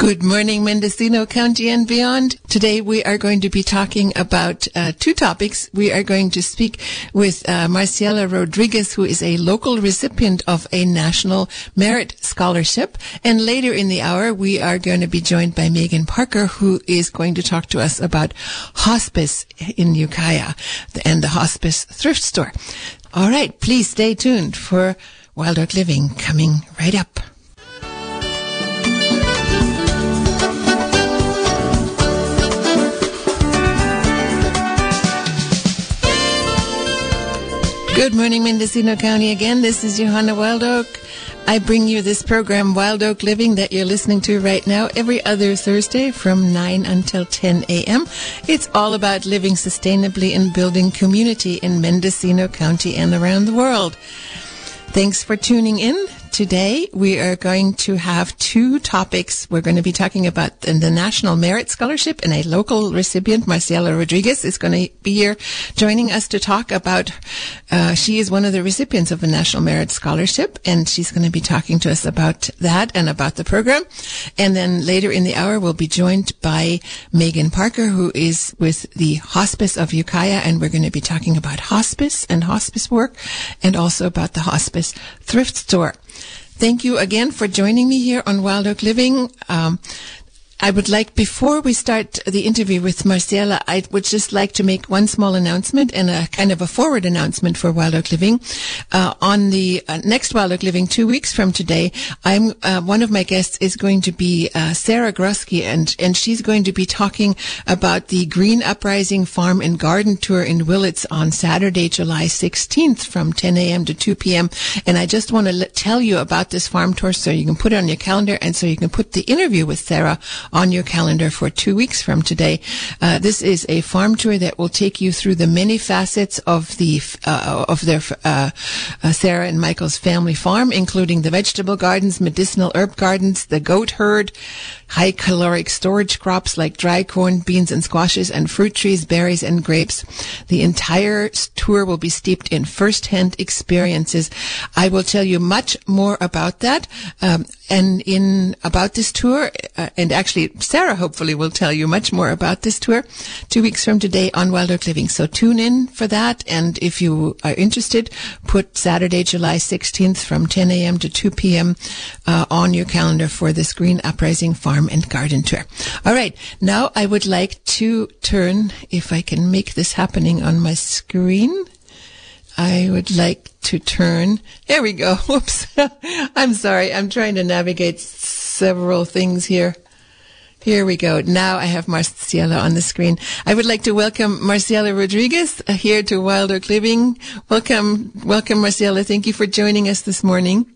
Good morning, Mendocino County and beyond. Today we are going to be talking about two topics. We are going to speak with Maricela Rodriguez, who is a local recipient of a National Merit Scholarship. And later in the hour, we are going to be joined by Megan Parker, who is going to talk to us about hospice in Ukiah and the hospice thrift store. All right, please stay tuned for Wild Oak Living coming right up. Good morning, Mendocino County. Again, this is Johanna Wild Oak. I bring you this program, Wild Oak Living, that you're listening to right now every other Thursday from 9 until 10 a.m. It's all about living sustainably and building community in Mendocino County and around the world. Thanks for tuning in. Today, we are going to have two topics. We're going to be talking about the National Merit Scholarship, and a local recipient, Maricela Rodriguez, is going to be here joining us to talk about, she is one of the recipients of the National Merit Scholarship, and she's going to be talking to us about that and about the program. And then later in the hour, we'll be joined by Megan Parker, who is with the Hospice of Ukiah, and we're going to be talking about hospice and hospice work, and also about the hospice thrift store. Thank you again for joining me here on Wild Oak Living. I would like, before we start the interview with Maricela, I would just like to make one small announcement and a kind of a forward announcement for Wild Oak Living. On the next Wild Oak Living, 2 weeks from today, I'm one of my guests is going to be Sarah Grosky, and she's going to be talking about the Green Uprising Farm and Garden Tour in Willits on Saturday, July 16th from 10 a.m. to 2 p.m. And I just want to tell you about this farm tour so you can put it on your calendar and so you can put the interview with Sarah on your calendar for 2 weeks from today. This is a farm tour that will take you through the many facets of the Sarah and Michael's family farm, including the vegetable gardens, medicinal herb gardens, the goat herd, high caloric storage crops like dry corn, beans and squashes, and fruit trees, berries and grapes. The entire tour will be steeped in first-hand experiences. I will tell you much more about that and in about this tour, and actually Sarah hopefully will tell you much more about this tour 2 weeks from today on Wild Oak Living. So tune in for that, and if you are interested, put Saturday, July 16th from 10 a.m. to 2 p.m. On your calendar for this Green Uprising Farm and Garden Tour. All right, now I would like to turn, if I can make this happening on my screen, I would like to turn, there we go, whoops, I'm sorry, I'm trying to navigate several things here. Here we go. Now I have Maricela on the screen. I would like to welcome Maricela Rodriguez here to Wild Oak Living. Welcome Maricela. Thank you for joining us this morning.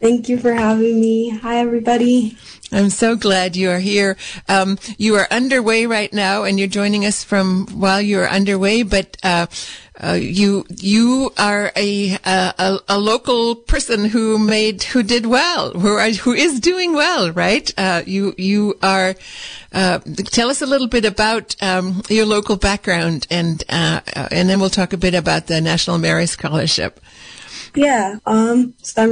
Thank you for having me. Hi, everybody. I'm so glad you are here. You are underway right now, and you're joining us from while you are underway. But you are a local person who is doing well, right? You are. Tell us a little bit about your local background, and then we'll talk a bit about the National Merit Scholarship. Yeah, so I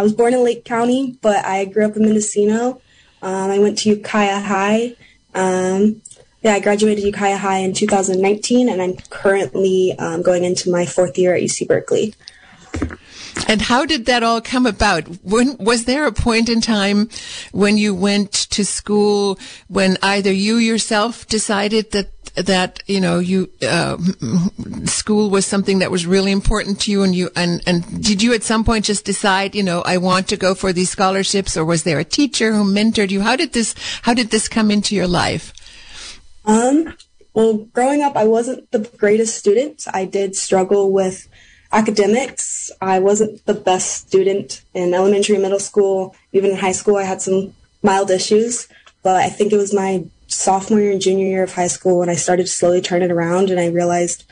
was born in Lake County, but I grew up in Mendocino. I went to Ukiah High. I graduated Ukiah High in 2019, and I'm currently going into my fourth year at UC Berkeley. And how did that all come about? Was there a point in time when you went to school when either you yourself decided that school was something that was really important to you, and did you at some point just decide, I want to go for these scholarships, or was there a teacher who mentored you? How did this come into your life? Well, growing up, I wasn't the greatest student. I did struggle with academics. I wasn't the best student in elementary, middle school, even in high school. I had some mild issues, but I think it was my sophomore year and junior year of high school when I started to slowly turn it around, and I realized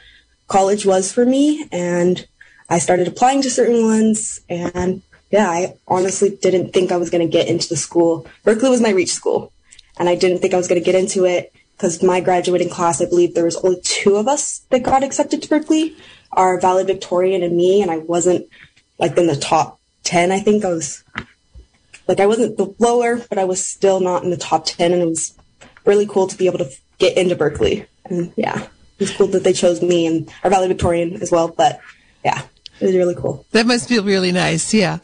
college was for me, and I started applying to certain ones, and I honestly didn't think I was going to get into the school. Berkeley was my reach school, and I didn't think I was going to get into it because my graduating class, I believe there was only two of us that got accepted to Berkeley, our valedictorian and me, and I wasn't in the top 10, I think I was Like, I wasn't the lower, but I was still not in the top 10, and it was really cool to be able to get into Berkeley. And yeah, it's cool that they chose me and our valedictorian as well. But yeah, it was really cool. That must feel really nice. Yeah.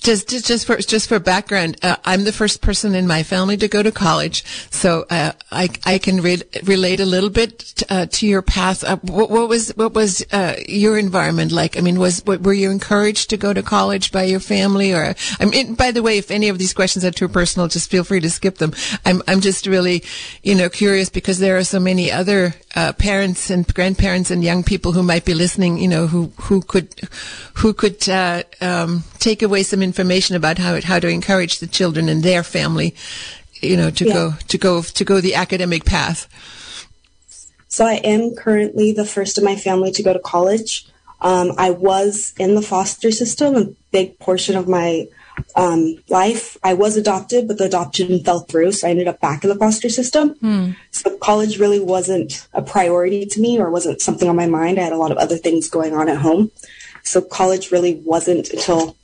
Just for background, I'm the first person in my family to go to college, so I can relate a little bit to your path. What was your environment like? I mean, were you encouraged to go to college by your family, or I mean? By the way, if any of these questions are too personal, just feel free to skip them. I'm just really, curious, because there are so many other parents and grandparents and young people who might be listening, who could take away some information about how to encourage the children and their family, to go the academic path. So I am currently the first of my family to go to college. I was in the foster system a big portion of my life. I was adopted, but the adoption fell through, so I ended up back in the foster system. So college really wasn't a priority to me, or wasn't something on my mind. I had a lot of other things going on at home, so college really wasn't until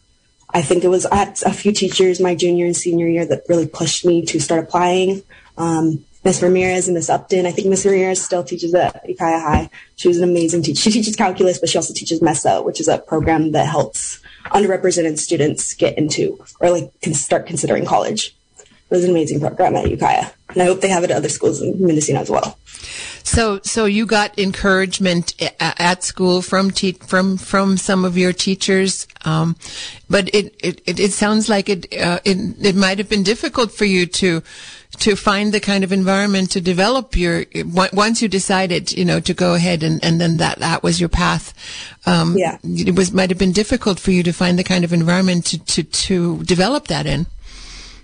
I think it was at a few teachers my junior and senior year that really pushed me to start applying. Ms. Ramirez and Ms. Upton. I think Ms. Ramirez still teaches at Ukiah High. She was an amazing teacher. She teaches calculus, but she also teaches MESA, which is a program that helps underrepresented students get into, or can start considering college. It was an amazing program at Ukiah, and I hope they have it at other schools in Mendocino as well. So you got encouragement at school from some of your teachers, but it sounds like it might have been difficult for you to find the kind of environment to develop once you decided, to go ahead and then that was your path. Yeah. Might have been difficult for you to find the kind of environment to develop that in.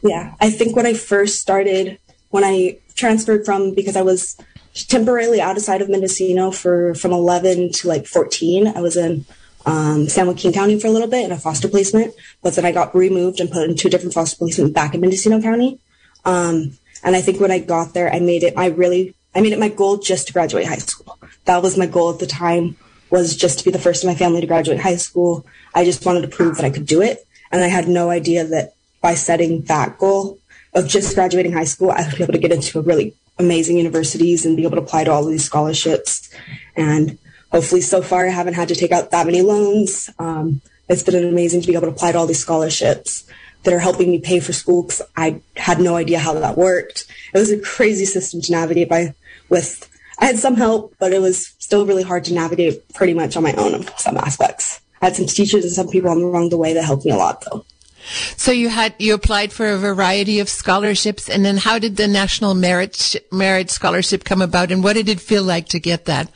Yeah, I think when I first started, when I transferred because I was temporarily outside of Mendocino from 11 to 14, I was in San Joaquin County for a little bit in a foster placement, but then I got removed and put in two different foster placements back in Mendocino County. And I think when I got there, I made it my goal just to graduate high school. That was my goal at the time, was just to be the first in my family to graduate high school. I just wanted to prove that I could do it. And I had no idea that by setting that goal of just graduating high school, I would be able to get into really amazing universities and be able to apply to all of these scholarships. And hopefully, so far, I haven't had to take out that many loans. It's been amazing to be able to apply to all these scholarships that are helping me pay for school, because I had no idea how that worked. It was a crazy system to navigate with. I had some help, but it was still really hard to navigate pretty much on my own in some aspects. I had some teachers and some people along the way that helped me a lot, though. So you applied for a variety of scholarships, and then how did the National Merit Scholarship come about, and what did it feel like to get that?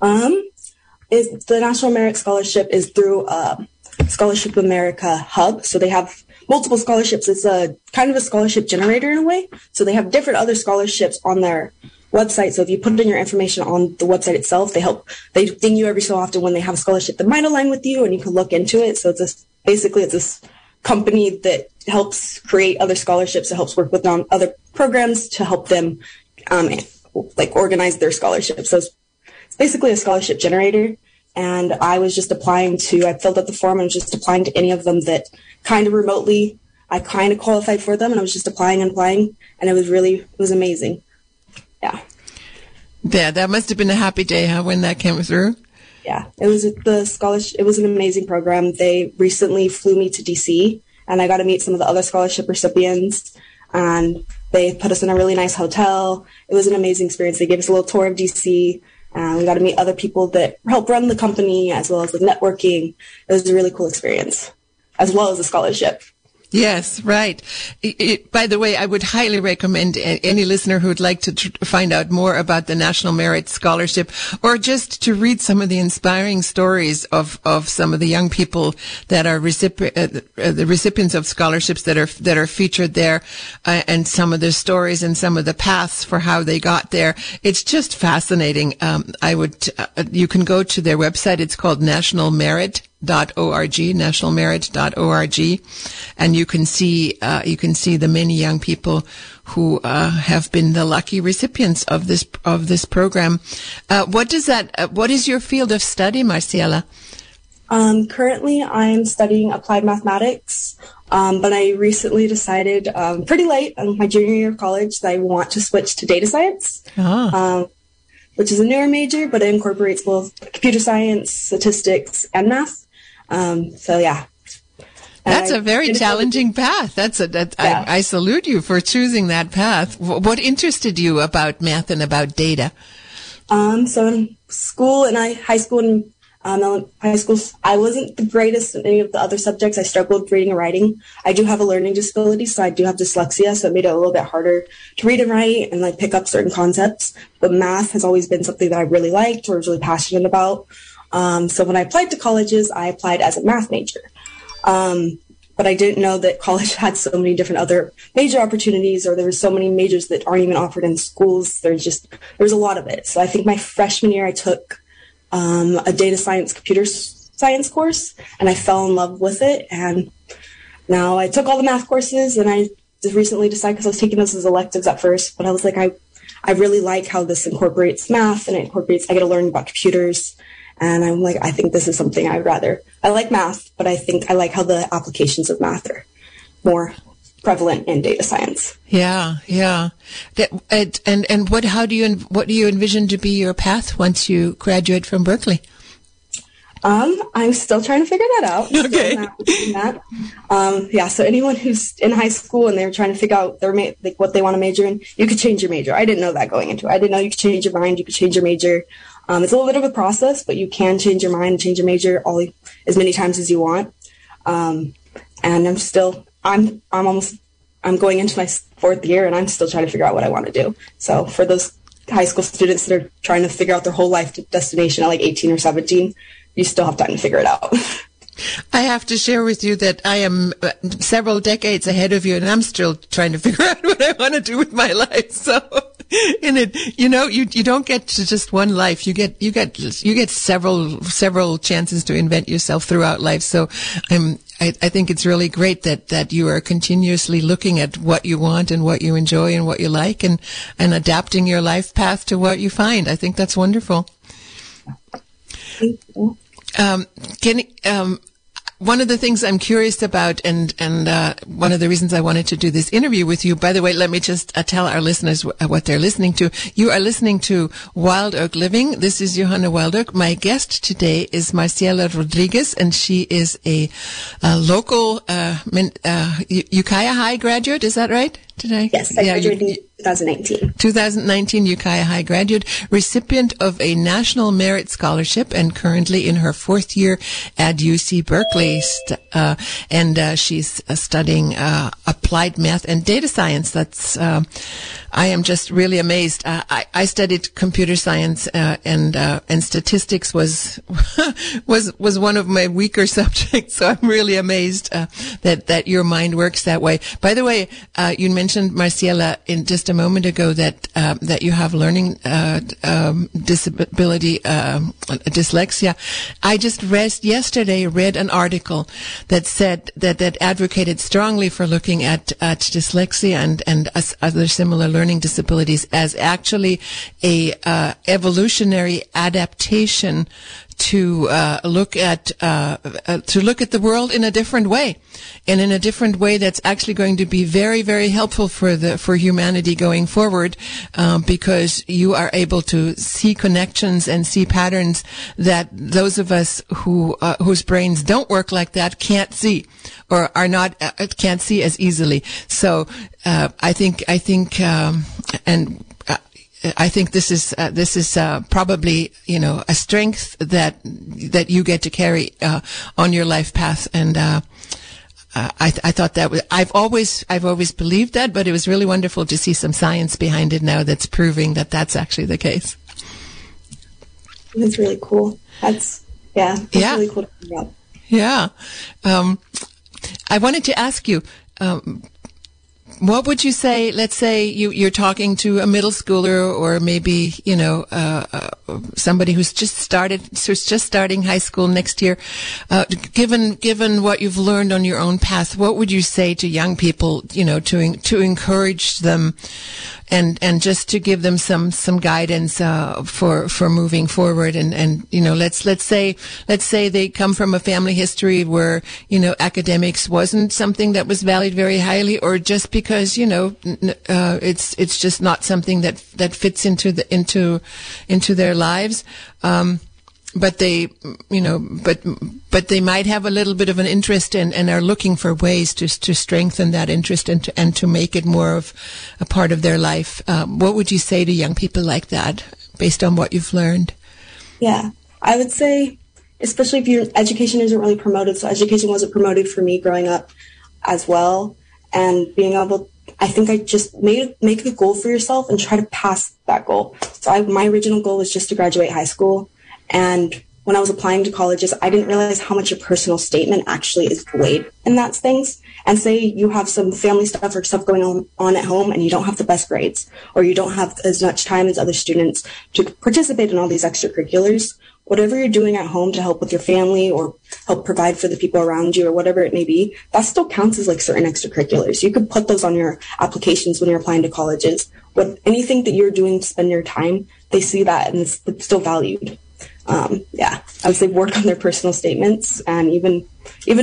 The National Merit Scholarship is through Scholarship America Hub, so they have multiple scholarships. It's a kind of a scholarship generator in a way, so they have different other scholarships on their website. So if you put in your information on the website itself, they ding you every so often when they have a scholarship that might align with you, and you can look into it. So it's this company that helps create other scholarships. It helps work with other programs to help them organize their scholarships. So it's basically a scholarship generator. And I filled out the form and was just applying to any of them that kind of remotely, I kind of qualified for them. And I was just applying. And it was amazing. Yeah. Yeah, that must have been a happy day, huh, when that came through. Yeah, it was the scholarship. It was an amazing program. They recently flew me to DC, and I got to meet some of the other scholarship recipients, and they put us in a really nice hotel. It was an amazing experience. They gave us a little tour of DC, and we got to meet other people that help run the company, as well as with networking. It was a really cool experience, as well as the scholarship. Yes, right. By the way, I would highly recommend any listener who would like to find out more about the National Merit Scholarship, or just to read some of the inspiring stories of some of the young people that are the recipients of scholarships that are featured there, and some of their stories and some of the paths for how they got there. It's just fascinating. You can go to their website. It's called nationalmerit.org, and you can see the many young people who have been the lucky recipients of this program. What is your field of study, Maricela? Currently, I'm studying applied mathematics, but I recently decided pretty late in my junior year of college that I want to switch to data science, which is a newer major, but it incorporates both computer science, statistics, and math. So, yeah. That's a very challenging path. I salute you for choosing that path. What interested you about math and about data? So in school and high school, I wasn't the greatest in any of the other subjects. I struggled with reading and writing. I do have a learning disability, so I do have dyslexia, so it made it a little bit harder to read and write and like pick up certain concepts. But math has always been something that I really liked or was really passionate about. So when I applied to colleges, I applied as a math major. But I didn't know that college had so many different other major opportunities, or there were so many majors that aren't even offered in schools. There's a lot of it. So I think my freshman year I took a data science, computer science course, and I fell in love with it. And now I took all the math courses, and I recently decided, because I was taking those as electives at first, but I was like, I really like how this incorporates math, and I get to learn about computers. And I'm like, I think this is something I like math, but I think I like how the applications of math are more prevalent in data science. Yeah, yeah. What do you envision to be your path once you graduate from Berkeley? I'm still trying to figure that out. Okay. So anyone who's in high school and they're trying to figure out what they want to major in, you could change your major. I didn't know that going into it. I didn't know you could change your mind. You could change your major. It's a little bit of a process, but you can change your mind and change your major as many times as you want. And I'm going into my fourth year, and I'm still trying to figure out what I want to do. So for those high school students that are trying to figure out their whole life destination at like 18 or 17, you still have time to figure it out. I have to share with you that I am several decades ahead of you, and I'm still trying to figure out what I want to do with my life. So, and you don't get to just one life. You get several chances to invent yourself throughout life. So, I think it's really great that you are continuously looking at what you want and what you enjoy and what you like, and adapting your life path to what you find. I think that's wonderful. Thank you. One of the things I'm curious about, and one of the reasons I wanted to do this interview with you, by the way, let me just tell our listeners what they're listening to. You are listening to Wild Oak Living. This is Johanna Wild Oak. My guest today is Maricela Rodriguez, and she is a local Ukiah High graduate. Is that right? Yes, I graduated in 2019. 2019 Ukiah High graduate, recipient of a National Merit Scholarship, and currently in her fourth year at UC Berkeley. She's studying applied math and data science. That's I am just really amazed. I studied computer science, and statistics was one of my weaker subjects. So I'm really amazed that your mind works that way. By the way, you mentioned, Maricela, in just a moment ago that you have learning disability, dyslexia. I just read an article that said that advocated strongly for looking at dyslexia and other similar learning disabilities as actually a evolutionary adaptation to look at the world in a different way, and in a different way that's actually going to be very, very helpful for humanity going forward, because you are able to see connections and see patterns that those of us whose brains don't work like that can't see, or can't see as easily. So I think this is probably, a strength that you get to carry on your life path, and I thought that was, I've always believed that, but it was really wonderful to see some science behind it now that's proving that that's actually the case. That's really cool. That's really cool to hear about. Yeah. I wanted to ask you, what would you say? Let's say you're talking to a middle schooler, or maybe somebody who's just starting high school next year. Given what you've learned on your own path, what would you say to young people? To encourage them and just to give them some guidance for moving forward. And you know, let's say they come from a family history where, you know, academics wasn't something that was valued very highly, or just because, you know, it's just not something that fits into their lives. But they might have a little bit of an interest and are looking for ways to strengthen that interest and to make it more of a part of their life. What would you say to young people like that, based on what you've learned? Yeah, I would say, especially if your education isn't really promoted. So education wasn't promoted for me growing up as well. And being able, I think I just make a goal for yourself and try to pass that goal. So my original goal was just to graduate high school. And when I was applying to colleges, I didn't realize how much your personal statement actually is weighed in that things. And say you have some family stuff or stuff going on at home and you don't have the best grades, or you don't have as much time as other students to participate in all these extracurriculars. Whatever you're doing at home to help with your family or help provide for the people around you or whatever it may be, that still counts as like certain extracurriculars. You could put those on your applications when you're applying to colleges. What anything that you're doing to spend your time, they see that and it's still valued. I would say work on their personal statements, and even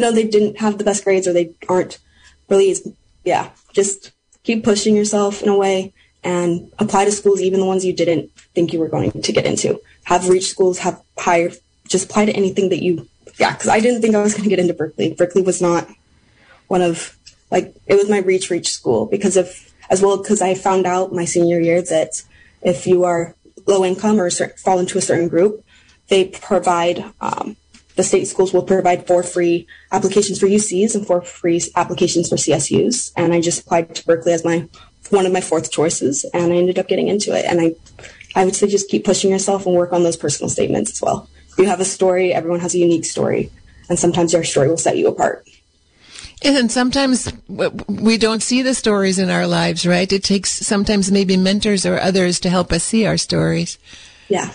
though they didn't have the best grades or they aren't really, just keep pushing yourself in a way and apply to schools, even the ones you didn't think you were going to get into. Have reach schools, have higher, just apply to anything that you, because I didn't think I was going to get into Berkeley. Berkeley was not one of, it was my reach school because I found out my senior year that if you are low income or fall into a certain group, they provide, the state schools will provide 4 free applications for UCs and 4 free applications for CSUs. And I just applied to Berkeley as one of my 4th choices, and I ended up getting into it. And I would say just keep pushing yourself and work on those personal statements as well. You have a story, everyone has a unique story, and sometimes your story will set you apart. And sometimes we don't see the stories in our lives, right? It takes sometimes maybe mentors or others to help us see our stories. Yeah.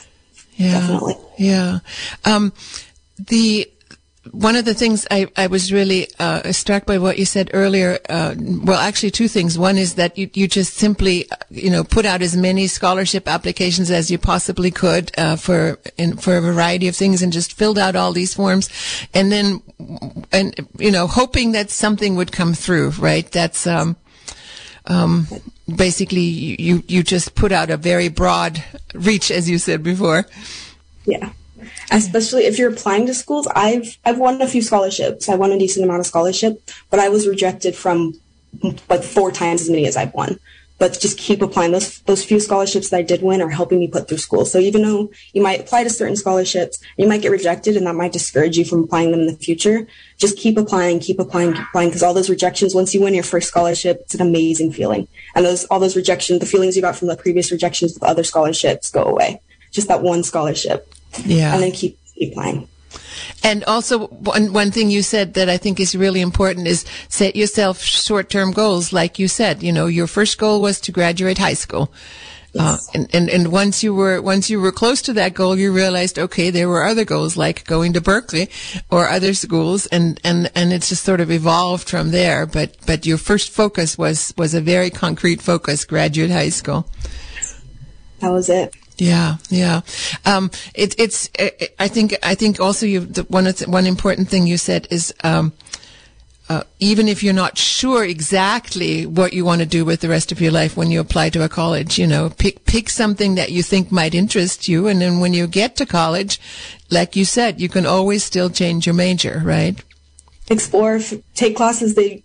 Yeah, definitely. Yeah. One of the things I was really struck by what you said earlier, actually 2 things. One is that you just simply, put out as many scholarship applications as you possibly could for a variety of things, and just filled out all these forms, and then hoping that something would come through, right? That's basically you just put out a very broad reach, as you said before. Yeah. Especially if you're applying to schools, I've won a few scholarships. I won a decent amount of scholarship, but I was rejected from 4 times as many as I've won. But just keep applying. Those few scholarships that I did win are helping me put through school. So even though you might apply to certain scholarships, you might get rejected, and that might discourage you from applying them in the future. Just keep applying, because all those rejections, once you win your first scholarship, it's an amazing feeling. And all those rejections, the feelings you got from the previous rejections with other scholarships go away. Just that one scholarship. Yeah. And then keep applying. And also, one thing you said that I think is really important is set yourself short-term goals. Like you said, your first goal was to graduate high school. Yes. And once you were close to that goal, you realized, okay, there were other goals like going to Berkeley or other schools, and it's just sort of evolved from there. But your first focus was a very concrete focus, graduate high school. That was it. Yeah, yeah. I think also one important thing you said is, even if you're not sure exactly what you want to do with the rest of your life when you apply to a college, pick something that you think might interest you, and then when you get to college, like you said, you can always still change your major, right? Explore, take classes that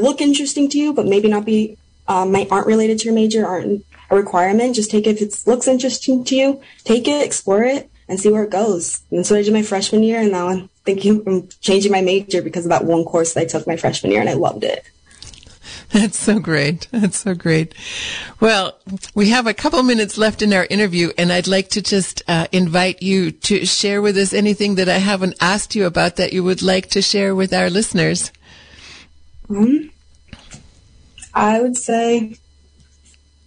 look interesting to you, but maybe not be aren't related to your major, aren't a requirement. Just take it. If it looks interesting to you, take it, explore it, and see where it goes. And so I did my freshman year, and now I'm thinking I'm changing my major because of that one course that I took my freshman year, and I loved it. That's so great. Well, we have a couple minutes left in our interview, and I'd like to just invite you to share with us anything that I haven't asked you about that you would like to share with our listeners. I would say,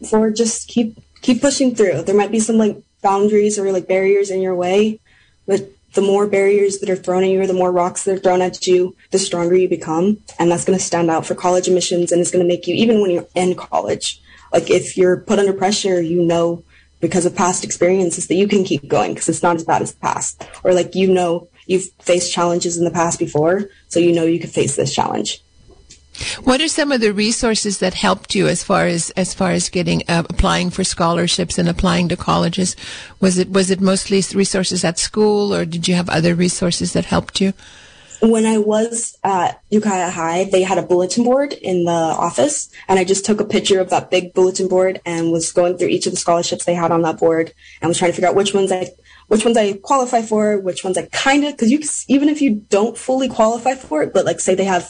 for just keep pushing through. There might be some boundaries or barriers in your way, but the more barriers that are thrown at you or the more rocks that are thrown at you, the stronger you become. And that's going to stand out for college admissions, and it's going to make you, even when you're in college, like if you're put under pressure, you know, because of past experiences that you can keep going because it's not as bad as the past, or like, you know, you've faced challenges in the past before, so you know you could face this challenge. What are some of the resources that helped you as far as getting applying for scholarships and applying to colleges? Was it mostly resources at school, or did you have other resources that helped you? When I was at Ukiah High, they had a bulletin board in the office, and I just took a picture of that big bulletin board and was going through each of the scholarships they had on that board, and was trying to figure out which ones I qualify for, which ones I kind of, because you, even if you don't fully qualify for it, but like say they have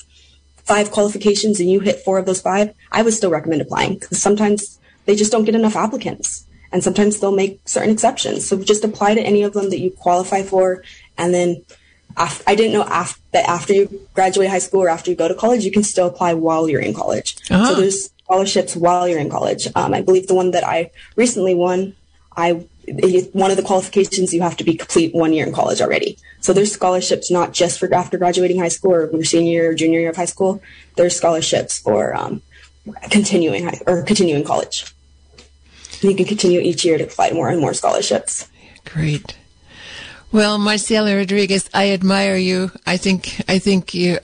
5 qualifications and you hit 4 of those 5, I would still recommend applying, because sometimes they just don't get enough applicants, and sometimes they'll make certain exceptions. So just apply to any of them that you qualify for, and then I didn't know that after you graduate high school or after you go to college, you can still apply while you're in college. Uh-huh. So there's scholarships while you're in college. I believe the one that I recently won, one of the qualifications, you have to be complete 1 year in college already. So there's scholarships not just for after graduating high school or your senior year or junior year of high school. There's scholarships for continuing college. And you can continue each year to apply more and more scholarships. Great. Well, Maricela Rodriguez, I admire you. I think you're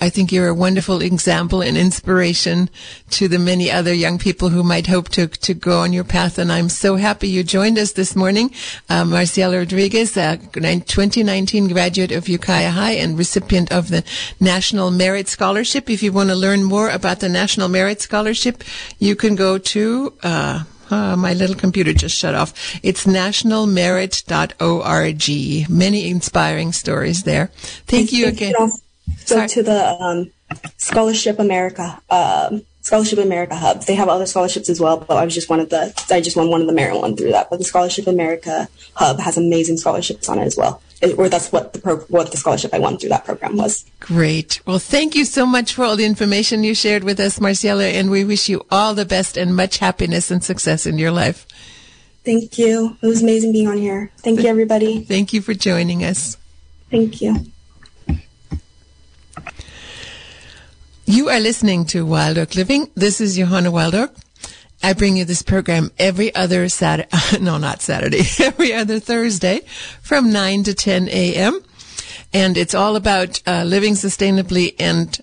a wonderful example and inspiration to the many other young people who might hope to go on your path. And I'm so happy you joined us this morning. Maricela Rodriguez, a 2019 graduate of Ukiah High and recipient of the National Merit Scholarship. If you want to learn more about the National Merit Scholarship, you can go to, my little computer just shut off. It's nationalmerit.org. Many inspiring stories there. Thank you again. Go to the Scholarship America Hub. They have other scholarships as well, but I just won one of the merit one through that. But the Scholarship America Hub has amazing scholarships on it as well. Or that's what the scholarship I won through that program was. Great. Well, thank you so much for all the information you shared with us, Maricela, and we wish you all the best and much happiness and success in your life. Thank you. It was amazing being on here. Thank you, everybody. Thank you for joining us. Thank you. You are listening to Wild Oak Living. This is Johanna Wild Oak. I bring you this program every other Thursday from 9 to 10 a.m. And it's all about living sustainably and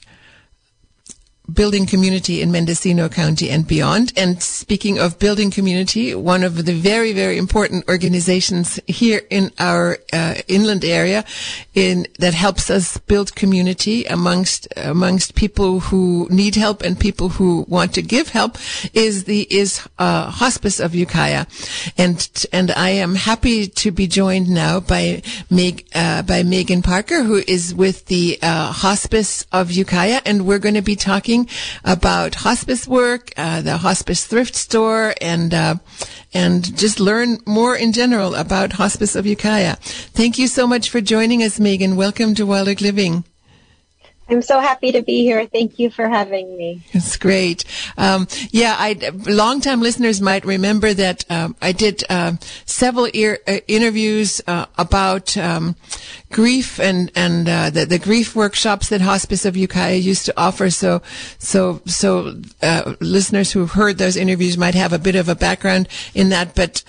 building community in Mendocino County and beyond. And speaking of building community, one of the very, very important organizations here in our inland area that helps us build community amongst people who need help and people who want to give help is Hospice of Ukiah. And I am happy to be joined now by Megan Parker, who is with the Hospice of Ukiah, and we're going to be talking about hospice work, the hospice thrift store, and just learn more in general about Hospice of Ukiah. Thank you so much for joining us, Megan. Welcome to Wild Oak Living. I'm so happy to be here. Thank you for having me. It's great. Long-time listeners might remember that I did several interviews about grief and the grief workshops that Hospice of Ukiah used to offer. So listeners who've heard those interviews might have a bit of a background in that, but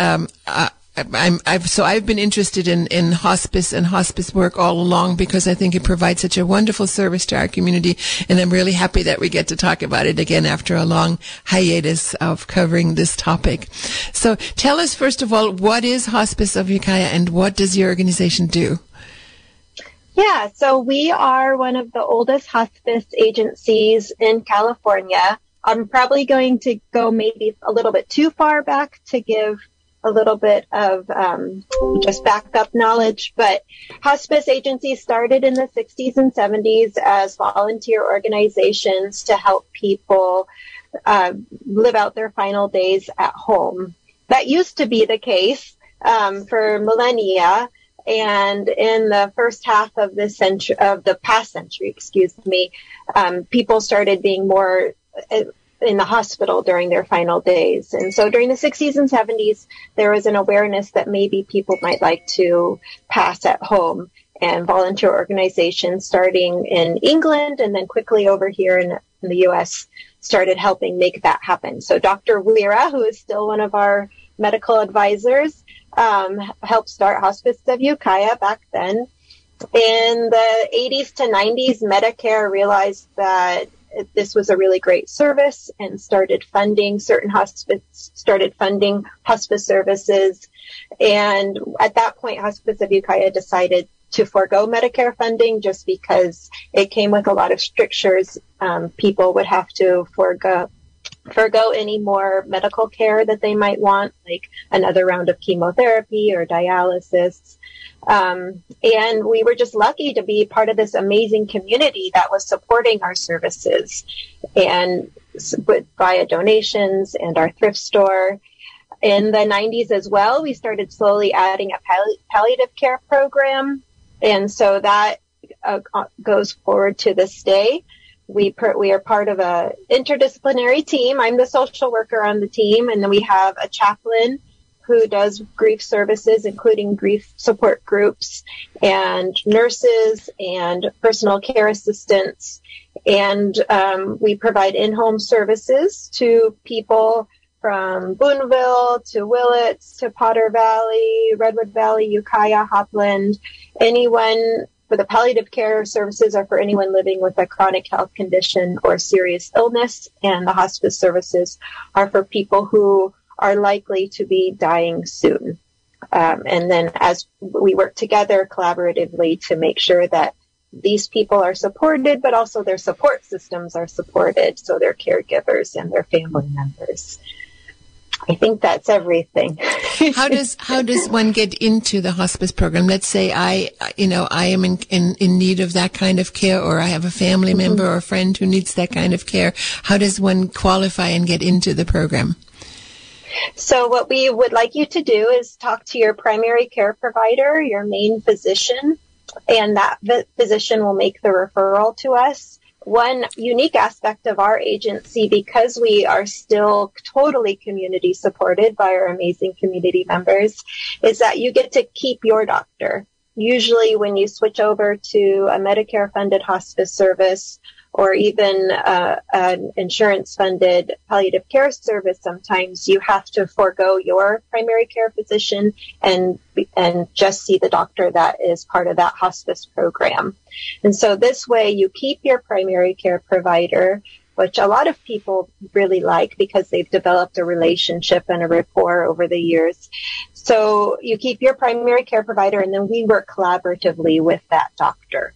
I've been interested in hospice and hospice work all along, because I think it provides such a wonderful service to our community, and I'm really happy that we get to talk about it again after a long hiatus of covering this topic. So tell us, first of all, what is Hospice of Ukiah and what does your organization do? Yeah, so we are one of the oldest hospice agencies in California. I'm probably going to go maybe a little bit too far back to give a little bit of just backed up knowledge, but hospice agencies started in the 60s and 70s as volunteer organizations to help people live out their final days at home. That used to be the case for millennia, and in the first half of the past century, people started being more in the hospital during their final days. And so during the 60s and 70s, there was an awareness that maybe people might like to pass at home, and volunteer organizations starting in England and then quickly over here in the U.S. started helping make that happen. So Dr. Wira, who is still one of our medical advisors, helped start Hospice of Ukiah back then. In the 80s to 90s, Medicare realized that this was a really great service and started funding certain hospice, started funding hospice services. And at that point, Hospice of Ukiah decided to forego Medicare funding just because it came with a lot of strictures. People would have to forego any more medical care that they might want, like another round of chemotherapy or dialysis. And we were just lucky to be part of this amazing community that was supporting our services, and via donations and our thrift store. In the 90s as well, we started slowly adding a palliative care program. And so that goes forward to this day. We are part of a interdisciplinary team. I'm the social worker on the team, and then we have a chaplain who does grief services, including grief support groups, and nurses and personal care assistants. And we provide in-home services to people from Boonville to Willits to Potter Valley, Redwood Valley, Ukiah, Hopland, anyone. For the palliative care services are for anyone living with a chronic health condition or serious illness, and the hospice services are for people who are likely to be dying soon. And then as we work together collaboratively to make sure that these people are supported, but also their support systems are supported, so their caregivers and their family members. I think that's everything. How does one get into the hospice program? Let's say I am in need of that kind of care, or I have a family member or a friend who needs that kind of care. How does one qualify and get into the program? So what we would like you to do is talk to your primary care provider, your main physician, and that physician will make the referral to us. One unique aspect of our agency, because we are still totally community supported by our amazing community members, is that you get to keep your doctor. Usually when you switch over to a Medicare funded hospice service, or even an insurance funded palliative care service, sometimes you have to forego your primary care physician and just see the doctor that is part of that hospice program. And so this way you keep your primary care provider, which a lot of people really like because they've developed a relationship and a rapport over the years. So you keep your primary care provider, and then we work collaboratively with that doctor.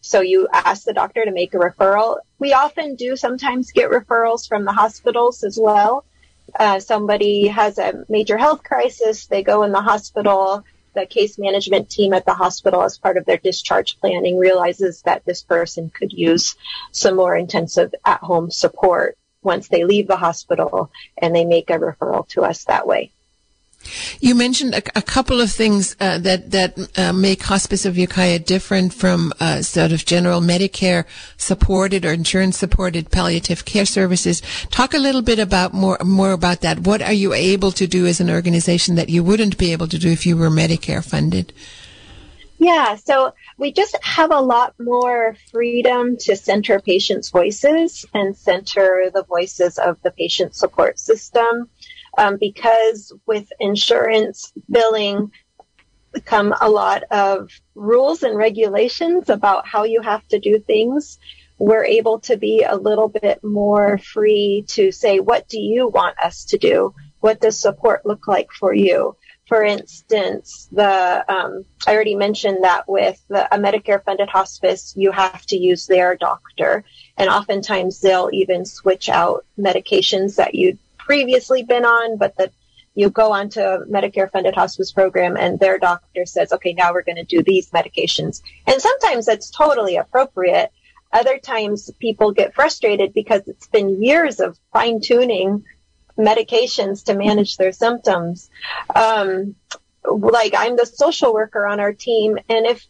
So you ask the doctor to make a referral. We often do sometimes get referrals from the hospitals as well. Somebody has a major health crisis. They go in the hospital. The case management team at the hospital, as part of their discharge planning, realizes that this person could use some more intensive at-home support once they leave the hospital, and they make a referral to us that way. You mentioned a couple of things that make Hospice of Ukiah different from sort of general Medicare supported or insurance supported palliative care services. Talk a little bit about more about that. What are you able to do as an organization that you wouldn't be able to do if you were Medicare funded? Yeah, so we just have a lot more freedom to center patients' voices and center the voices of the patient support system. Because with insurance billing come a lot of rules and regulations about how you have to do things, we're able to be a little bit more free to say, what do you want us to do? What does support look like for you? For instance, I already mentioned that with a Medicare-funded hospice, you have to use their doctor. And oftentimes they'll even switch out medications that you'd previously been on, but that you go onto a Medicare funded hospice program and their doctor says, okay, now we're going to do these medications. And sometimes that's totally appropriate. Other times people get frustrated because it's been years of fine tuning medications to manage their symptoms. Like I'm the social worker on our team. And if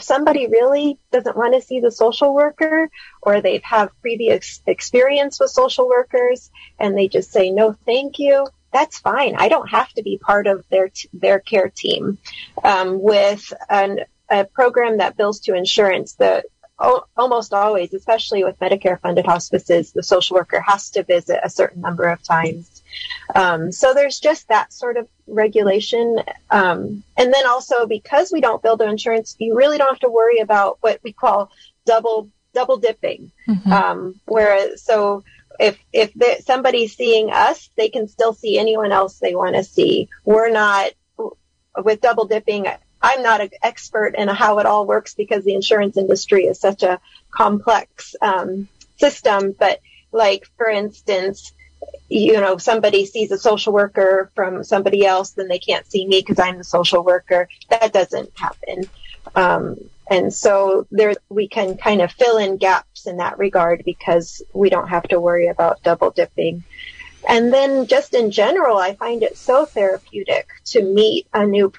somebody really doesn't want to see the social worker, or they have previous experience with social workers and they just say, no, thank you, that's fine. I don't have to be part of their care team. With a program that bills to insurance, the almost always, especially with Medicare-funded hospices, the social worker has to visit a certain number of times. So there's just that sort of regulation. And then also, because we don't bill to insurance, you really don't have to worry about what we call double dipping. Mm-hmm. So if somebody's seeing us, they can still see anyone else they want to see. We're not, with double dipping, I'm not an expert in how it all works because the insurance industry is such a complex system. But like, for instance, you know, somebody sees a social worker from somebody else, then they can't see me because I'm the social worker. That doesn't happen. And so there, we can kind of fill in gaps in that regard because we don't have to worry about double dipping. And then just in general, I find it so therapeutic to meet a new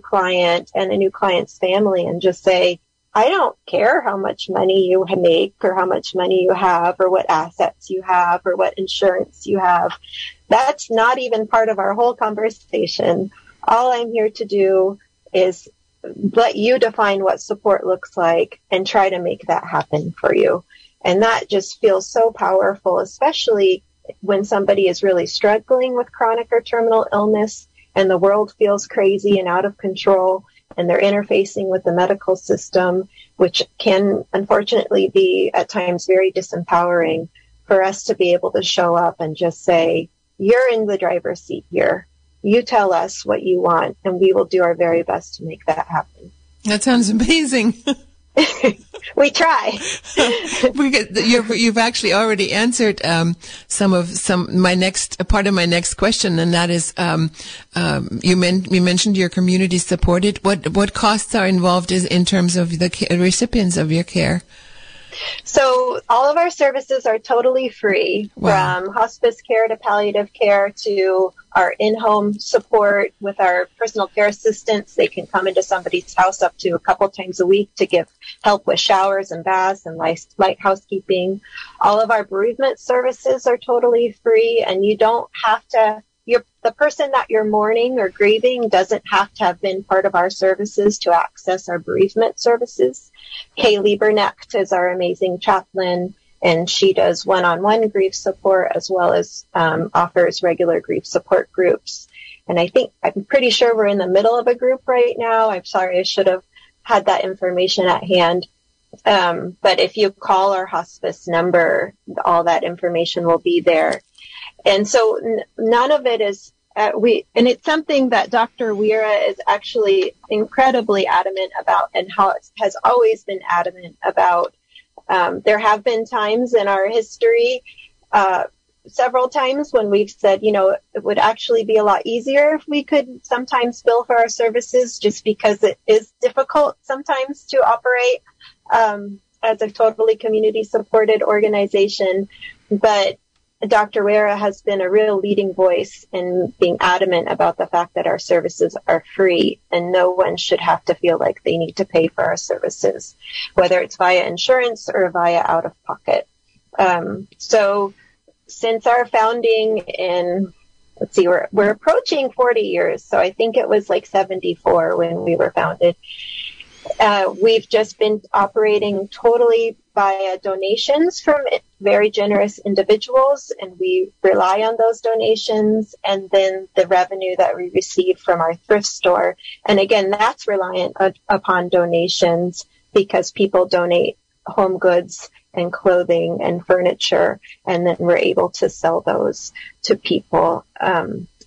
client and a new client's family and just say, I don't care how much money you make or how much money you have or what assets you have or what insurance you have. That's not even part of our whole conversation. All I'm here to do is let you define what support looks like and try to make that happen for you. And that just feels so powerful, especially when somebody is really struggling with chronic or terminal illness and the world feels crazy and out of control and they're interfacing with the medical system, which can unfortunately be at times very disempowering, for us to be able to show up and just say, you're in the driver's seat here. You tell us what you want and we will do our very best to make that happen. That sounds amazing. We try. You've actually already answered my next question, and that is you mentioned your community supported. What costs are involved in terms of the recipients of your care? So all of our services are totally free, wow, from hospice care to palliative care to our in-home support with our personal care assistants. They can come into somebody's house up to a couple times a week to give help with showers and baths and light housekeeping. All of our bereavement services are totally free, and you don't have to, the person that you're mourning or grieving doesn't have to have been part of our services to access our bereavement services. Kay Liebernecht is our amazing chaplain, and she does one-on-one grief support as well as offers regular grief support groups. And I'm pretty sure we're in the middle of a group right now. I'm sorry, I should have had that information at hand. But if you call our hospice number, all that information will be there. And so none of it is and it's something that Dr. Wira is actually incredibly adamant about, and how it has always been adamant about. There have been times in our history, several times, when we've said, you know, it would actually be a lot easier if we could sometimes bill for our services, just because it is difficult sometimes to operate as a totally community-supported organization. But Dr. Wira has been a real leading voice in being adamant about the fact that our services are free and no one should have to feel like they need to pay for our services, whether it's via insurance or via out of pocket. So since our founding in, we're approaching 40 years. So I think it was like 74 when we were founded. We've just been operating totally via donations from very generous individuals, and we rely on those donations and then the revenue that we receive from our thrift store. And again, that's reliant upon donations, because people donate home goods and clothing and furniture, and then we're able to sell those to people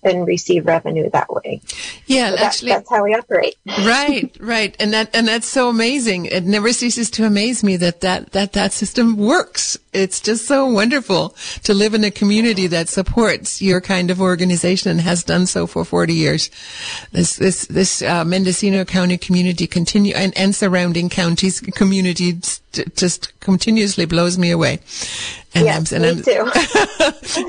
and receive revenue that way. Yeah, so that's how we operate. Right. And that's so amazing. It never ceases to amaze me that system works. It's just so wonderful to live in a community that supports your kind of organization and has done so for 40 years. This Mendocino County community and surrounding counties community just continuously blows me away. And yes, me too.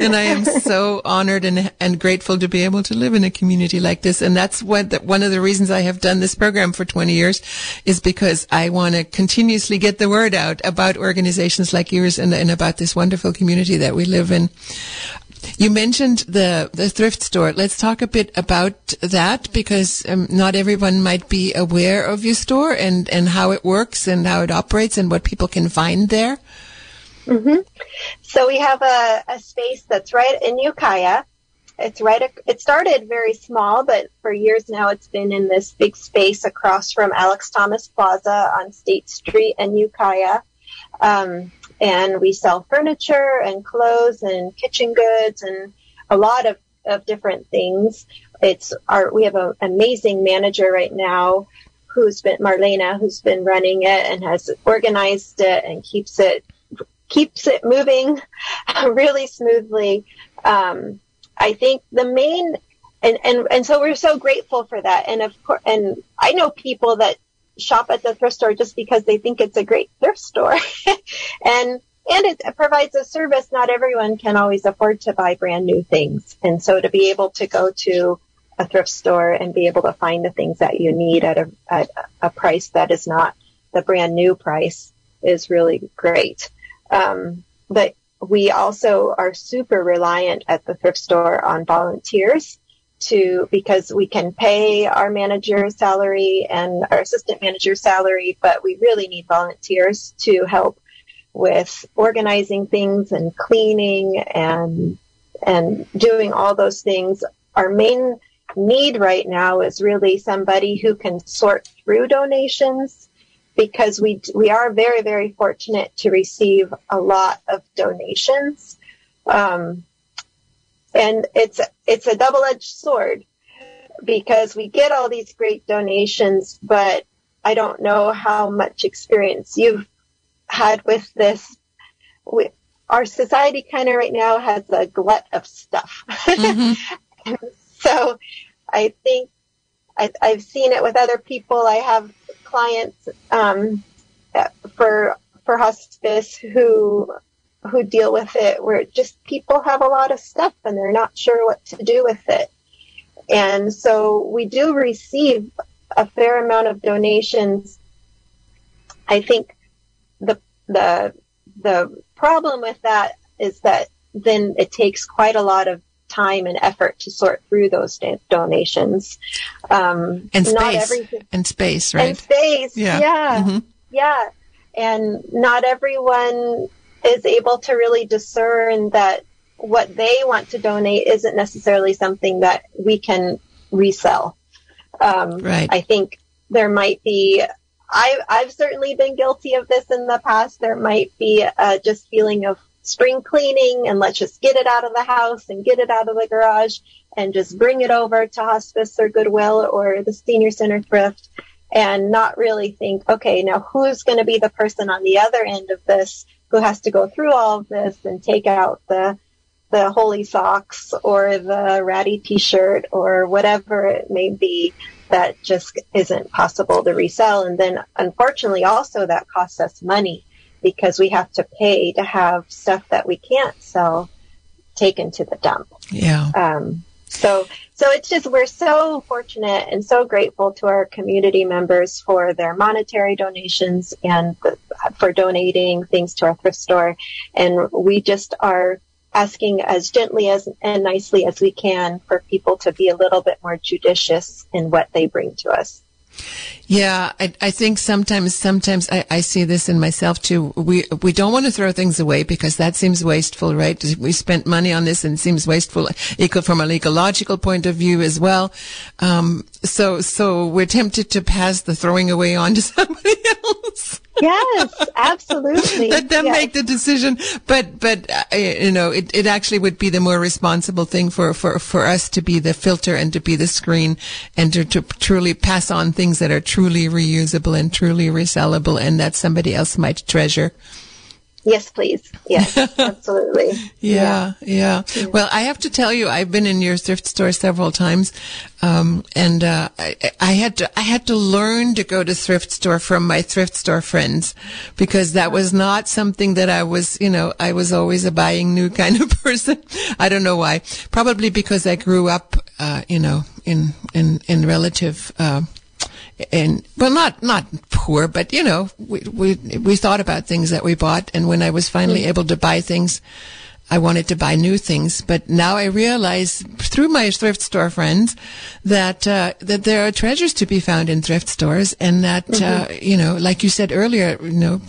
And I am so honored and grateful to be able to live in a community like this. And that's one of the reasons I have done this program for 20 years is because I want to continuously get the word out about organizations like yours and about this wonderful community that we live in. You mentioned the thrift store. Let's talk a bit about that, because not everyone might be aware of your store and how it works and how it operates and what people can find there. Mm-hmm. So we have a space that's right in Ukiah. It started very small, but for years now it's been in this big space across from Alex Thomas Plaza on State Street in Ukiah. And we sell furniture and clothes and kitchen goods and a lot of different things. We have an amazing manager right now Marlena, who's been running it and has organized it and keeps it moving really smoothly. I think the main, and so we're so grateful for that. And of course, and I know people that shop at the thrift store just because they think it's a great thrift store. and it provides a service. Not everyone can always afford to buy brand new things. And so to be able to go to a thrift store and be able to find the things that you need at a price that is not the brand new price is really great. But we also are super reliant at the thrift store on volunteers because we can pay our manager's salary and our assistant manager's salary, but we really need volunteers to help with organizing things and cleaning and doing all those things. Our main need right now is really somebody who can sort through donations, because we are very, very fortunate to receive a lot of donations. And it's a double-edged sword, because we get all these great donations, but I don't know how much experience you've had with this. Our society kind of right now has a glut of stuff. Mm-hmm. So I think I've seen it with other people. I have clients for hospice who deal with it, where just people have a lot of stuff and they're not sure what to do with it. And so we do receive a fair amount of donations. I think the problem with that is that then it takes quite a lot of time and effort to sort through those donations. And space. Not everything. And space, right? And space, yeah. Mm-hmm. Yeah. And not everyone is able to really discern that what they want to donate isn't necessarily something that we can resell. Right. I think there might be, I've certainly been guilty of this in the past. There might be just feeling of spring cleaning and let's just get it out of the house and get it out of the garage and just bring it over to hospice or Goodwill or the senior center thrift, and not really think, okay, now who's going to be the person on the other end of this who has to go through all of this and take out the holy socks or the ratty t-shirt or whatever it may be that just isn't possible to resell. And then unfortunately also that costs us money, because we have to pay to have stuff that we can't sell taken to the dump. Yeah. So it's just, we're so fortunate and so grateful to our community members for their monetary donations and for donating things to our thrift store. And we just are asking as gently as and nicely as we can for people to be a little bit more judicious in what they bring to us. Yeah, I think sometimes I see this in myself too. We don't want to throw things away because that seems wasteful, right? We spent money on this and it seems wasteful from an ecological point of view as well. So we're tempted to pass the throwing away on to somebody else. Yes, absolutely. Let them make the decision. But it actually would be the more responsible thing for us to be the filter and to be the screen and to truly pass on things that are truly reusable and truly resellable and that somebody else might treasure. Yes, please. Yes, absolutely. Yeah. Well, I have to tell you, I've been in your thrift store several times, and I had to learn to go to thrift store from my thrift store friends, because that was not something that I was. I was always a buying new kind of person. I don't know why. Probably because I grew up, in relative. And well, not poor, but we thought about things that we bought. And when I was finally able to buy things, I wanted to buy new things, but now I realize through my thrift store friends that that there are treasures to be found in thrift stores, and that you know, like you said earlier, you know,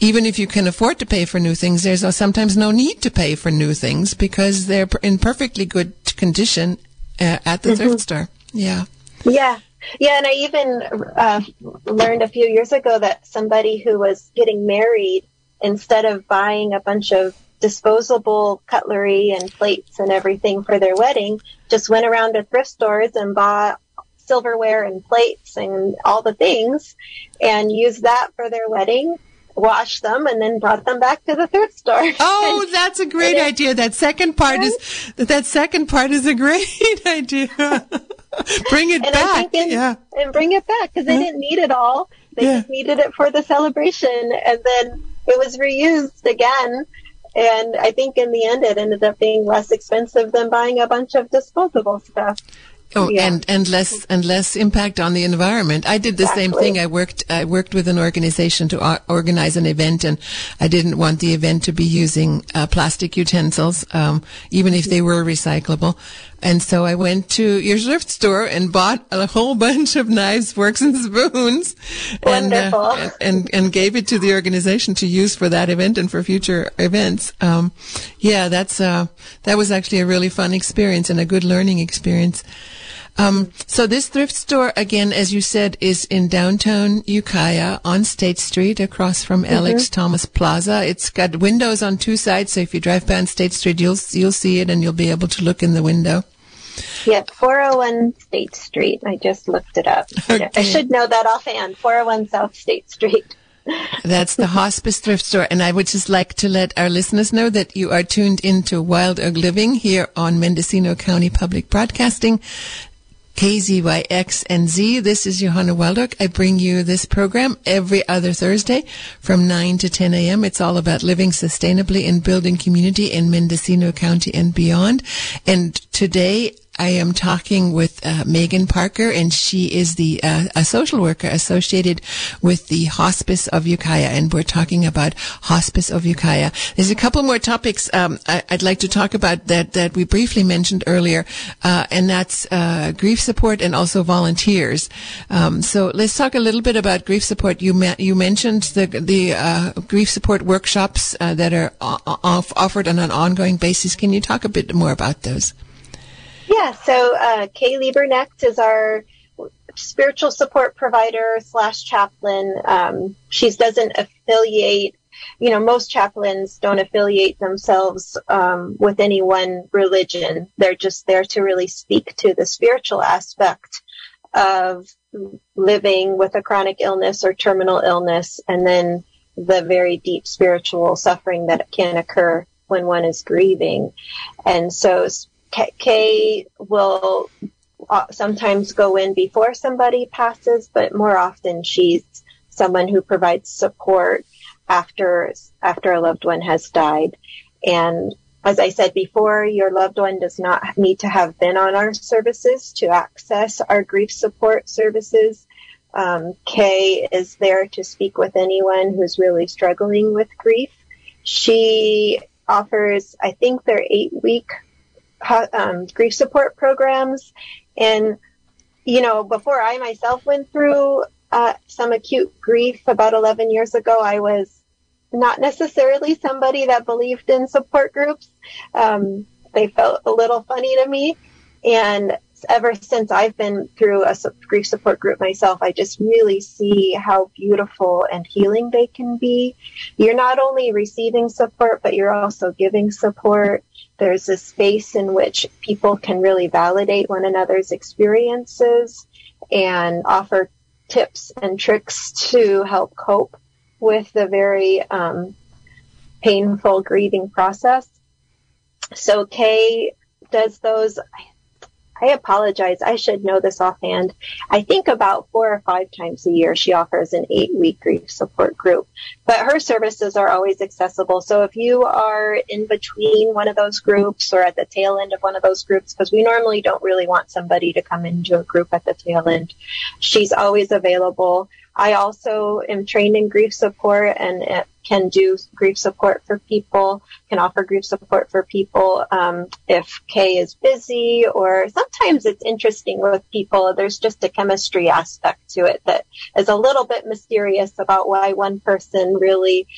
even if you can afford to pay for new things, there's sometimes no need to pay for new things because they're in perfectly good condition at the thrift store. Yeah. Yeah. Yeah, and I even learned a few years ago that somebody who was getting married, instead of buying a bunch of disposable cutlery and plates and everything for their wedding, just went around to thrift stores and bought silverware and plates and all the things and used that for their wedding, washed them, and then brought them back to the thrift store. Oh, that's a great idea. That second part is a great idea. Bring it back. And bring it back because they didn't need it all. They just needed it for the celebration. And then it was reused again. And I think in the end, it ended up being less expensive than buying a bunch of disposable stuff. Oh, yeah. and less impact on the environment. I did the same thing. I worked with an organization to organize an event, and I didn't want the event to be using plastic utensils, even if they were recyclable. And so I went to your thrift store and bought a whole bunch of knives, forks, and spoons, and gave it to the organization to use for that event and for future events. Yeah, that was actually a really fun experience and a good learning experience. So this thrift store, again, as you said, is in downtown Ukiah on State Street across from Alex Thomas Plaza. It's got windows on two sides, so if you drive down State Street, you'll see it and you'll be able to look in the window. Yep, 401 State Street. I just looked it up. Okay. I should know that offhand, 401 South State Street. That's the Hospice Thrift Store, and I would just like to let our listeners know that you are tuned into Wild Oak Living here on Mendocino County Public Broadcasting, KZYX and Z. This is Johanna Wild Oak. I bring you this program every other Thursday from 9 to 10 a.m. It's all about living sustainably and building community in Mendocino County and beyond. And today I am talking with Megan Parker, and she is a social worker associated with the Hospice of Ukiah, and we're talking about Hospice of Ukiah. There's a couple more topics I'd like to talk about that we briefly mentioned earlier, and that's grief support and also volunteers. So let's talk a little bit about grief support. You mentioned the grief support workshops that are offered on an ongoing basis. Can you talk a bit more about those? Yeah, so Kay Liebernecht is our spiritual support provider / chaplain. She doesn't affiliate, you know, most chaplains don't affiliate themselves with any one religion. They're just there to really speak to the spiritual aspect of living with a chronic illness or terminal illness, and then the very deep spiritual suffering that can occur when one is grieving. And so Kay will sometimes go in before somebody passes, but more often she's someone who provides support after a loved one has died. And as I said before, your loved one does not need to have been on our services to access our grief support services. Kay is there to speak with anyone who's really struggling with grief. She offers, I think they're 8-week grief support programs. And, you know, before I myself went through some acute grief about 11 years ago, I was not necessarily somebody that believed in support groups. They felt a little funny to me. And ever since I've been through a grief support group myself, I just really see how beautiful and healing they can be. You're not only receiving support, but you're also giving support. There's a space in which people can really validate one another's experiences and offer tips and tricks to help cope with the very painful grieving process. So Kay does those. I apologize. I should know this offhand. I think about 4 or 5 times a year she offers an 8-week grief support group, but her services are always accessible. So if you are in between one of those groups or at the tail end of one of those groups, because we normally don't really want somebody to come into a group at the tail end, she's always available. I also am trained in grief support and can do grief support for people, can offer grief support for people if Kay is busy, or sometimes it's interesting with people. There's just a chemistry aspect to it that is a little bit mysterious about why one person really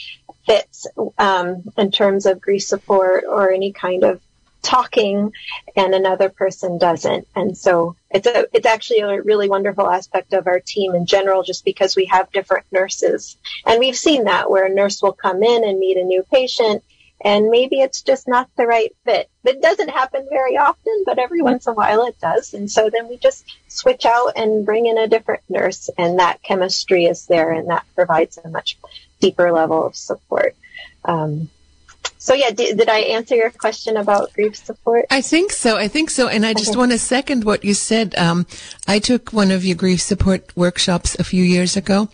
fits in terms of grief support or any kind of talking and another person doesn't. And so it's actually a really wonderful aspect of our team in general, just because we have different nurses. And we've seen that where a nurse will come in and meet a new patient and maybe it's just not the right fit. It doesn't happen very often, but every once in a while it does. And so then we just switch out and bring in a different nurse, and that chemistry is there, and that provides a much deeper level of support. So yeah, did I answer your question about grief support? I think so. And I just want to second what you said. I took one of your grief support workshops a few years ago.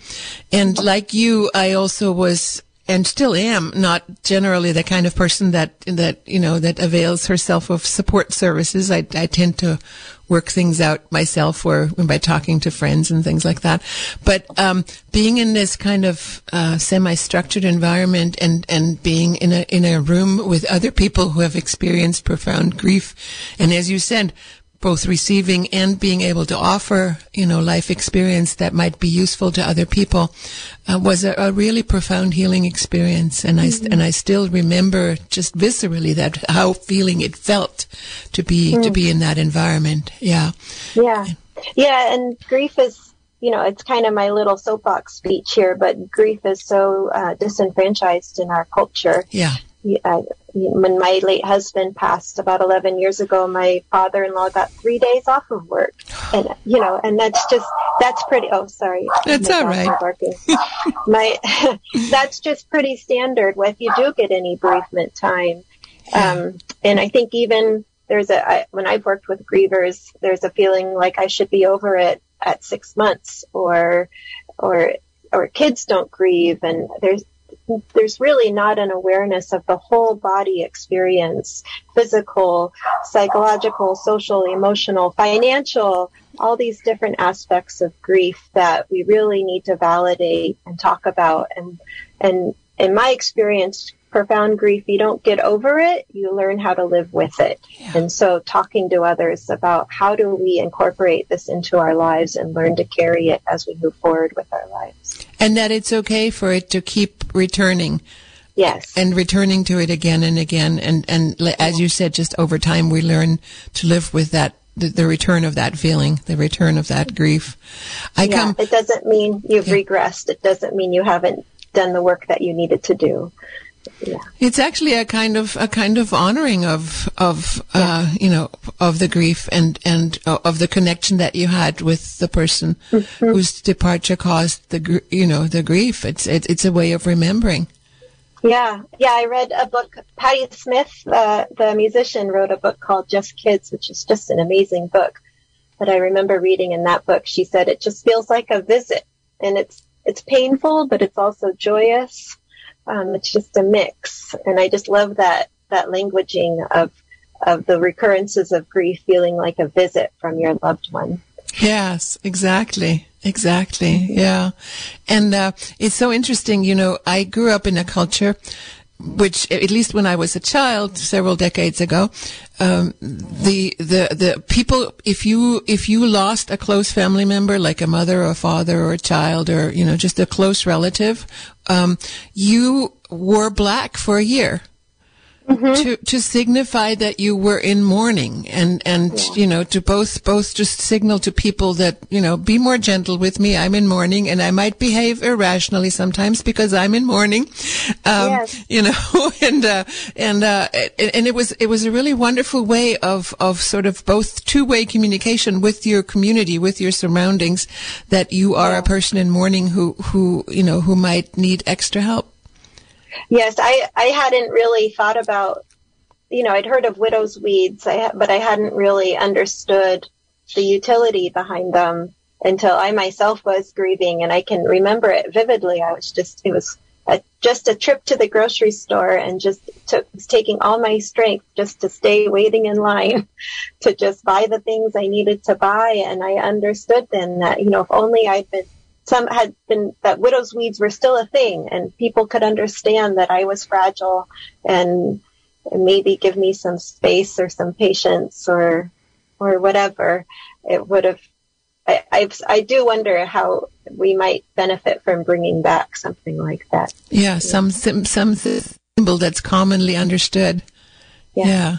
And like you, I also was, and still am, not generally the kind of person that avails herself of support services. I tend to work things out myself or by talking to friends and things like that. But being in this kind of semi-structured environment and being in a room with other people who have experienced profound grief, and as you said, both receiving and being able to offer, life experience that might be useful to other people, was a really profound healing experience. And I still remember just viscerally that how feeling it felt to be in that environment. Yeah. And grief is, it's kind of my little soapbox speech here, but grief is so disenfranchised in our culture. Yeah. When my late husband passed about 11 years ago, my father-in-law got 3 days off of work. And, and that's pretty, oh, sorry. That's all right. That's just pretty standard if you do get any bereavement time. And I think even when I've worked with grievers, there's a feeling like I should be over it at 6 months or kids don't grieve. And there's really not an awareness of the whole body experience, physical, psychological, social, emotional, financial, all these different aspects of grief that we really need to validate and talk about. And in my experience, profound grief, you don't get over it, you learn how to live with it. Yeah. And so talking to others about how do we incorporate this into our lives and learn to carry it as we move forward with our lives. And that it's okay for it to keep returning. Yes. And returning to it again and again. And as you said, just over time, we learn to live with that, the return of that feeling, the return of that grief. It doesn't mean you've regressed. It doesn't mean you haven't done the work that you needed to do. Yeah. It's actually a kind of honoring of the grief and of the connection that you had with the person whose departure caused the grief. It's a way of remembering. Yeah. I read a book. Patti Smith, the musician, wrote a book called Just Kids, which is just an amazing book. But I remember reading in that book, she said it just feels like a visit, and it's painful, but it's also joyous. It's just a mix. And I just love that languaging of the recurrences of grief feeling like a visit from your loved one. Yes, exactly. Yeah. And it's so interesting. I grew up in a culture which, at least when I was a child several decades ago, the people, if you lost a close family member, like a mother or a father or a child or, just a close relative, you wore black for a year. Mm-hmm. To signify that you were in mourning and to both just signal to people that, be more gentle with me. I'm in mourning and I might behave irrationally sometimes because I'm in mourning. Yes. And it was a really wonderful way of sort of both two-way communication with your community, with your surroundings, that you are a person in mourning who might need extra help. Yes, I hadn't really thought about, I'd heard of widow's weeds, but I hadn't really understood the utility behind them until I myself was grieving, and I can remember it vividly. It was just a trip to the grocery store, and was taking all my strength just to stay waiting in line to just buy the things I needed to buy. And I understood then that, if only I'd been some had been, that widow's weeds were still a thing, and people could understand that I was fragile and maybe give me some space or some patience or whatever. It would have, I do wonder how we might benefit from bringing back something like that. Yeah, some symbol that's commonly understood. Yeah.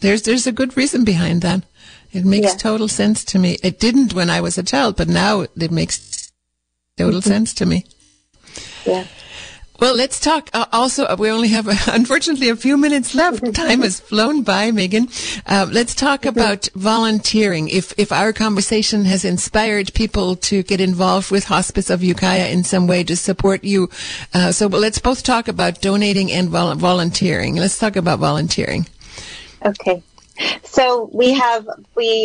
There's a good reason behind that. It makes total sense to me. It didn't when I was a child, but now it makes total sense to me. Yeah. Well, let's talk. Also, we only have, unfortunately, a few minutes left. Time has flown by, Megan. Let's talk about volunteering. If our conversation has inspired people to get involved with Hospice of Ukiah in some way to support you, so let's both talk about donating and volunteering. Let's talk about volunteering. Okay. So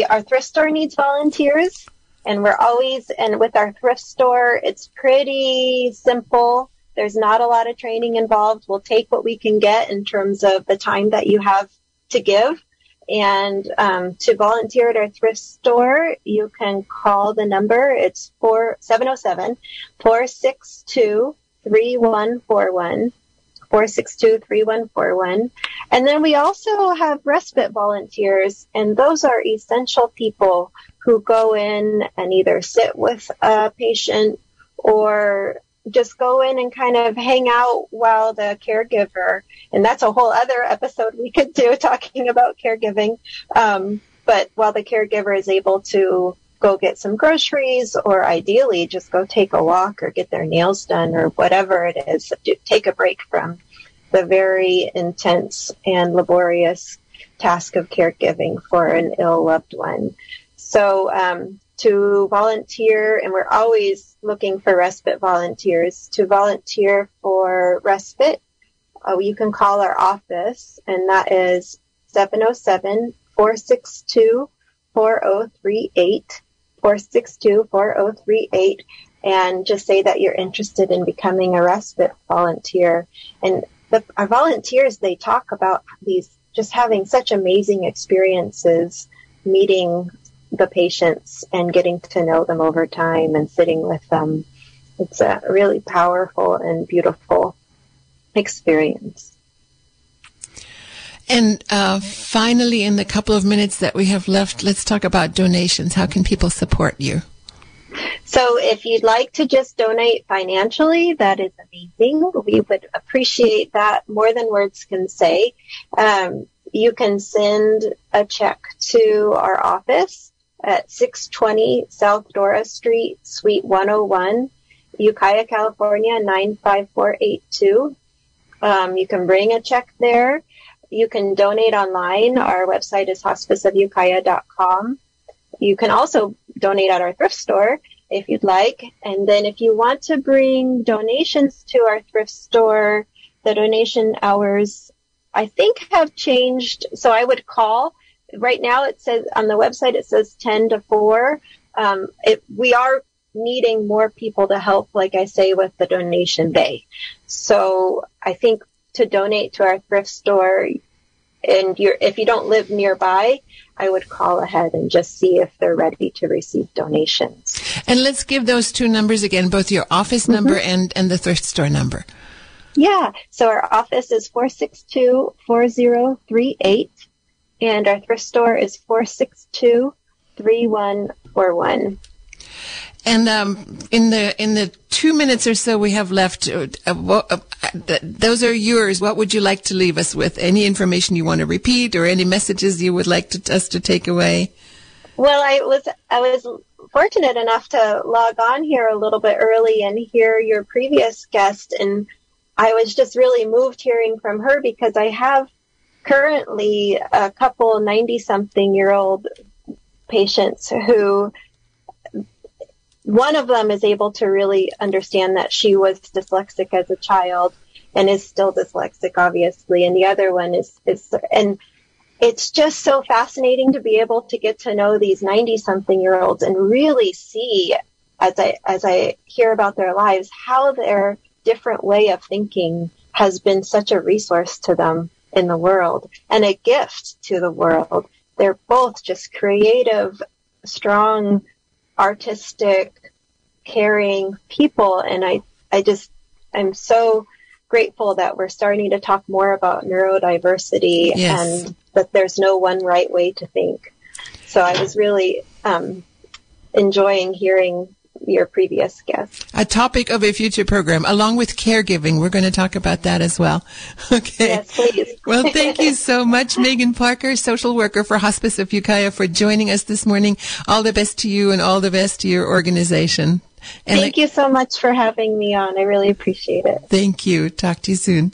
our thrift store needs volunteers, and with our thrift store, it's pretty simple. There's not a lot of training involved. We'll take what we can get in terms of the time that you have to give. And to volunteer at our thrift store, you can call the number. It's 707-462-3141. 462-3141. And then we also have respite volunteers, and those are essential people who go in and either sit with a patient or just go in and kind of hang out while the caregiver, and that's a whole other episode we could do talking about caregiving, but while the caregiver is able to go get some groceries or ideally just go take a walk or get their nails done or whatever it is, take a break from the very intense and laborious task of caregiving for an ill loved one. So to volunteer, and we're always looking for respite volunteers. To volunteer for respite, you can call our office, and that is 707-462-4038, 462-4038, and just say that you're interested in becoming a respite volunteer. And our volunteers, they talk about these just having such amazing experiences meeting the patients and getting to know them over time and sitting with them. It's a really powerful and beautiful experience. And finally, in the couple of minutes that we have left, let's talk about donations. How can people support you? So if you'd like to just donate financially, that is amazing. We would appreciate that more than words can say. You can send a check to our office at 620 South Dora Street, Suite 101, Ukiah, California, 95482. You can bring a check there. You can donate online. Our website is hospiceofukiah.com. You can also donate at our thrift store if you'd like. And then if you want to bring donations to our thrift store, the donation hours, I think, have changed. So I would call. Right now it says on the website, it says 10 to 4. We are needing more people to help, like I say, with the donation day. So I think to donate to our thrift store, and if you don't live nearby, I would call ahead and just see if they're ready to receive donations. And let's give those two numbers again, both your office number and the thrift store number. Yeah, so our office is 462-4038, and our thrift store is 462-3141. And in the 2 minutes or so we have left, those are yours. What would you like to leave us with? Any information you want to repeat or any messages you would like us to take away? Well, I was fortunate enough to log on here a little bit early and hear your previous guest, and I was just really moved hearing from her because I have currently a couple 90-something-year-old patients who, one of them is able to really understand that she was dyslexic as a child and is still dyslexic, obviously, and the other one is and it's just so fascinating to be able to get to know these 90-something-year-olds and really see, as I hear about their lives, how they're different way of thinking has been such a resource to them in the world and a gift to the world. They're both just creative, strong, artistic, caring people. And I'm so grateful that we're starting to talk more about neurodiversity, yes, and that there's no one right way to think. So I was really enjoying hearing your previous guest. A topic of a future program, along with caregiving. We're going to talk about that as well. Okay. Yes, please. Well, thank you so much, Megan Parker, social worker for Hospice of Ukiah, for joining us this morning. All the best to you and all the best to your organization. And thank you so much for having me on. I really appreciate it. Thank you. Talk to you soon.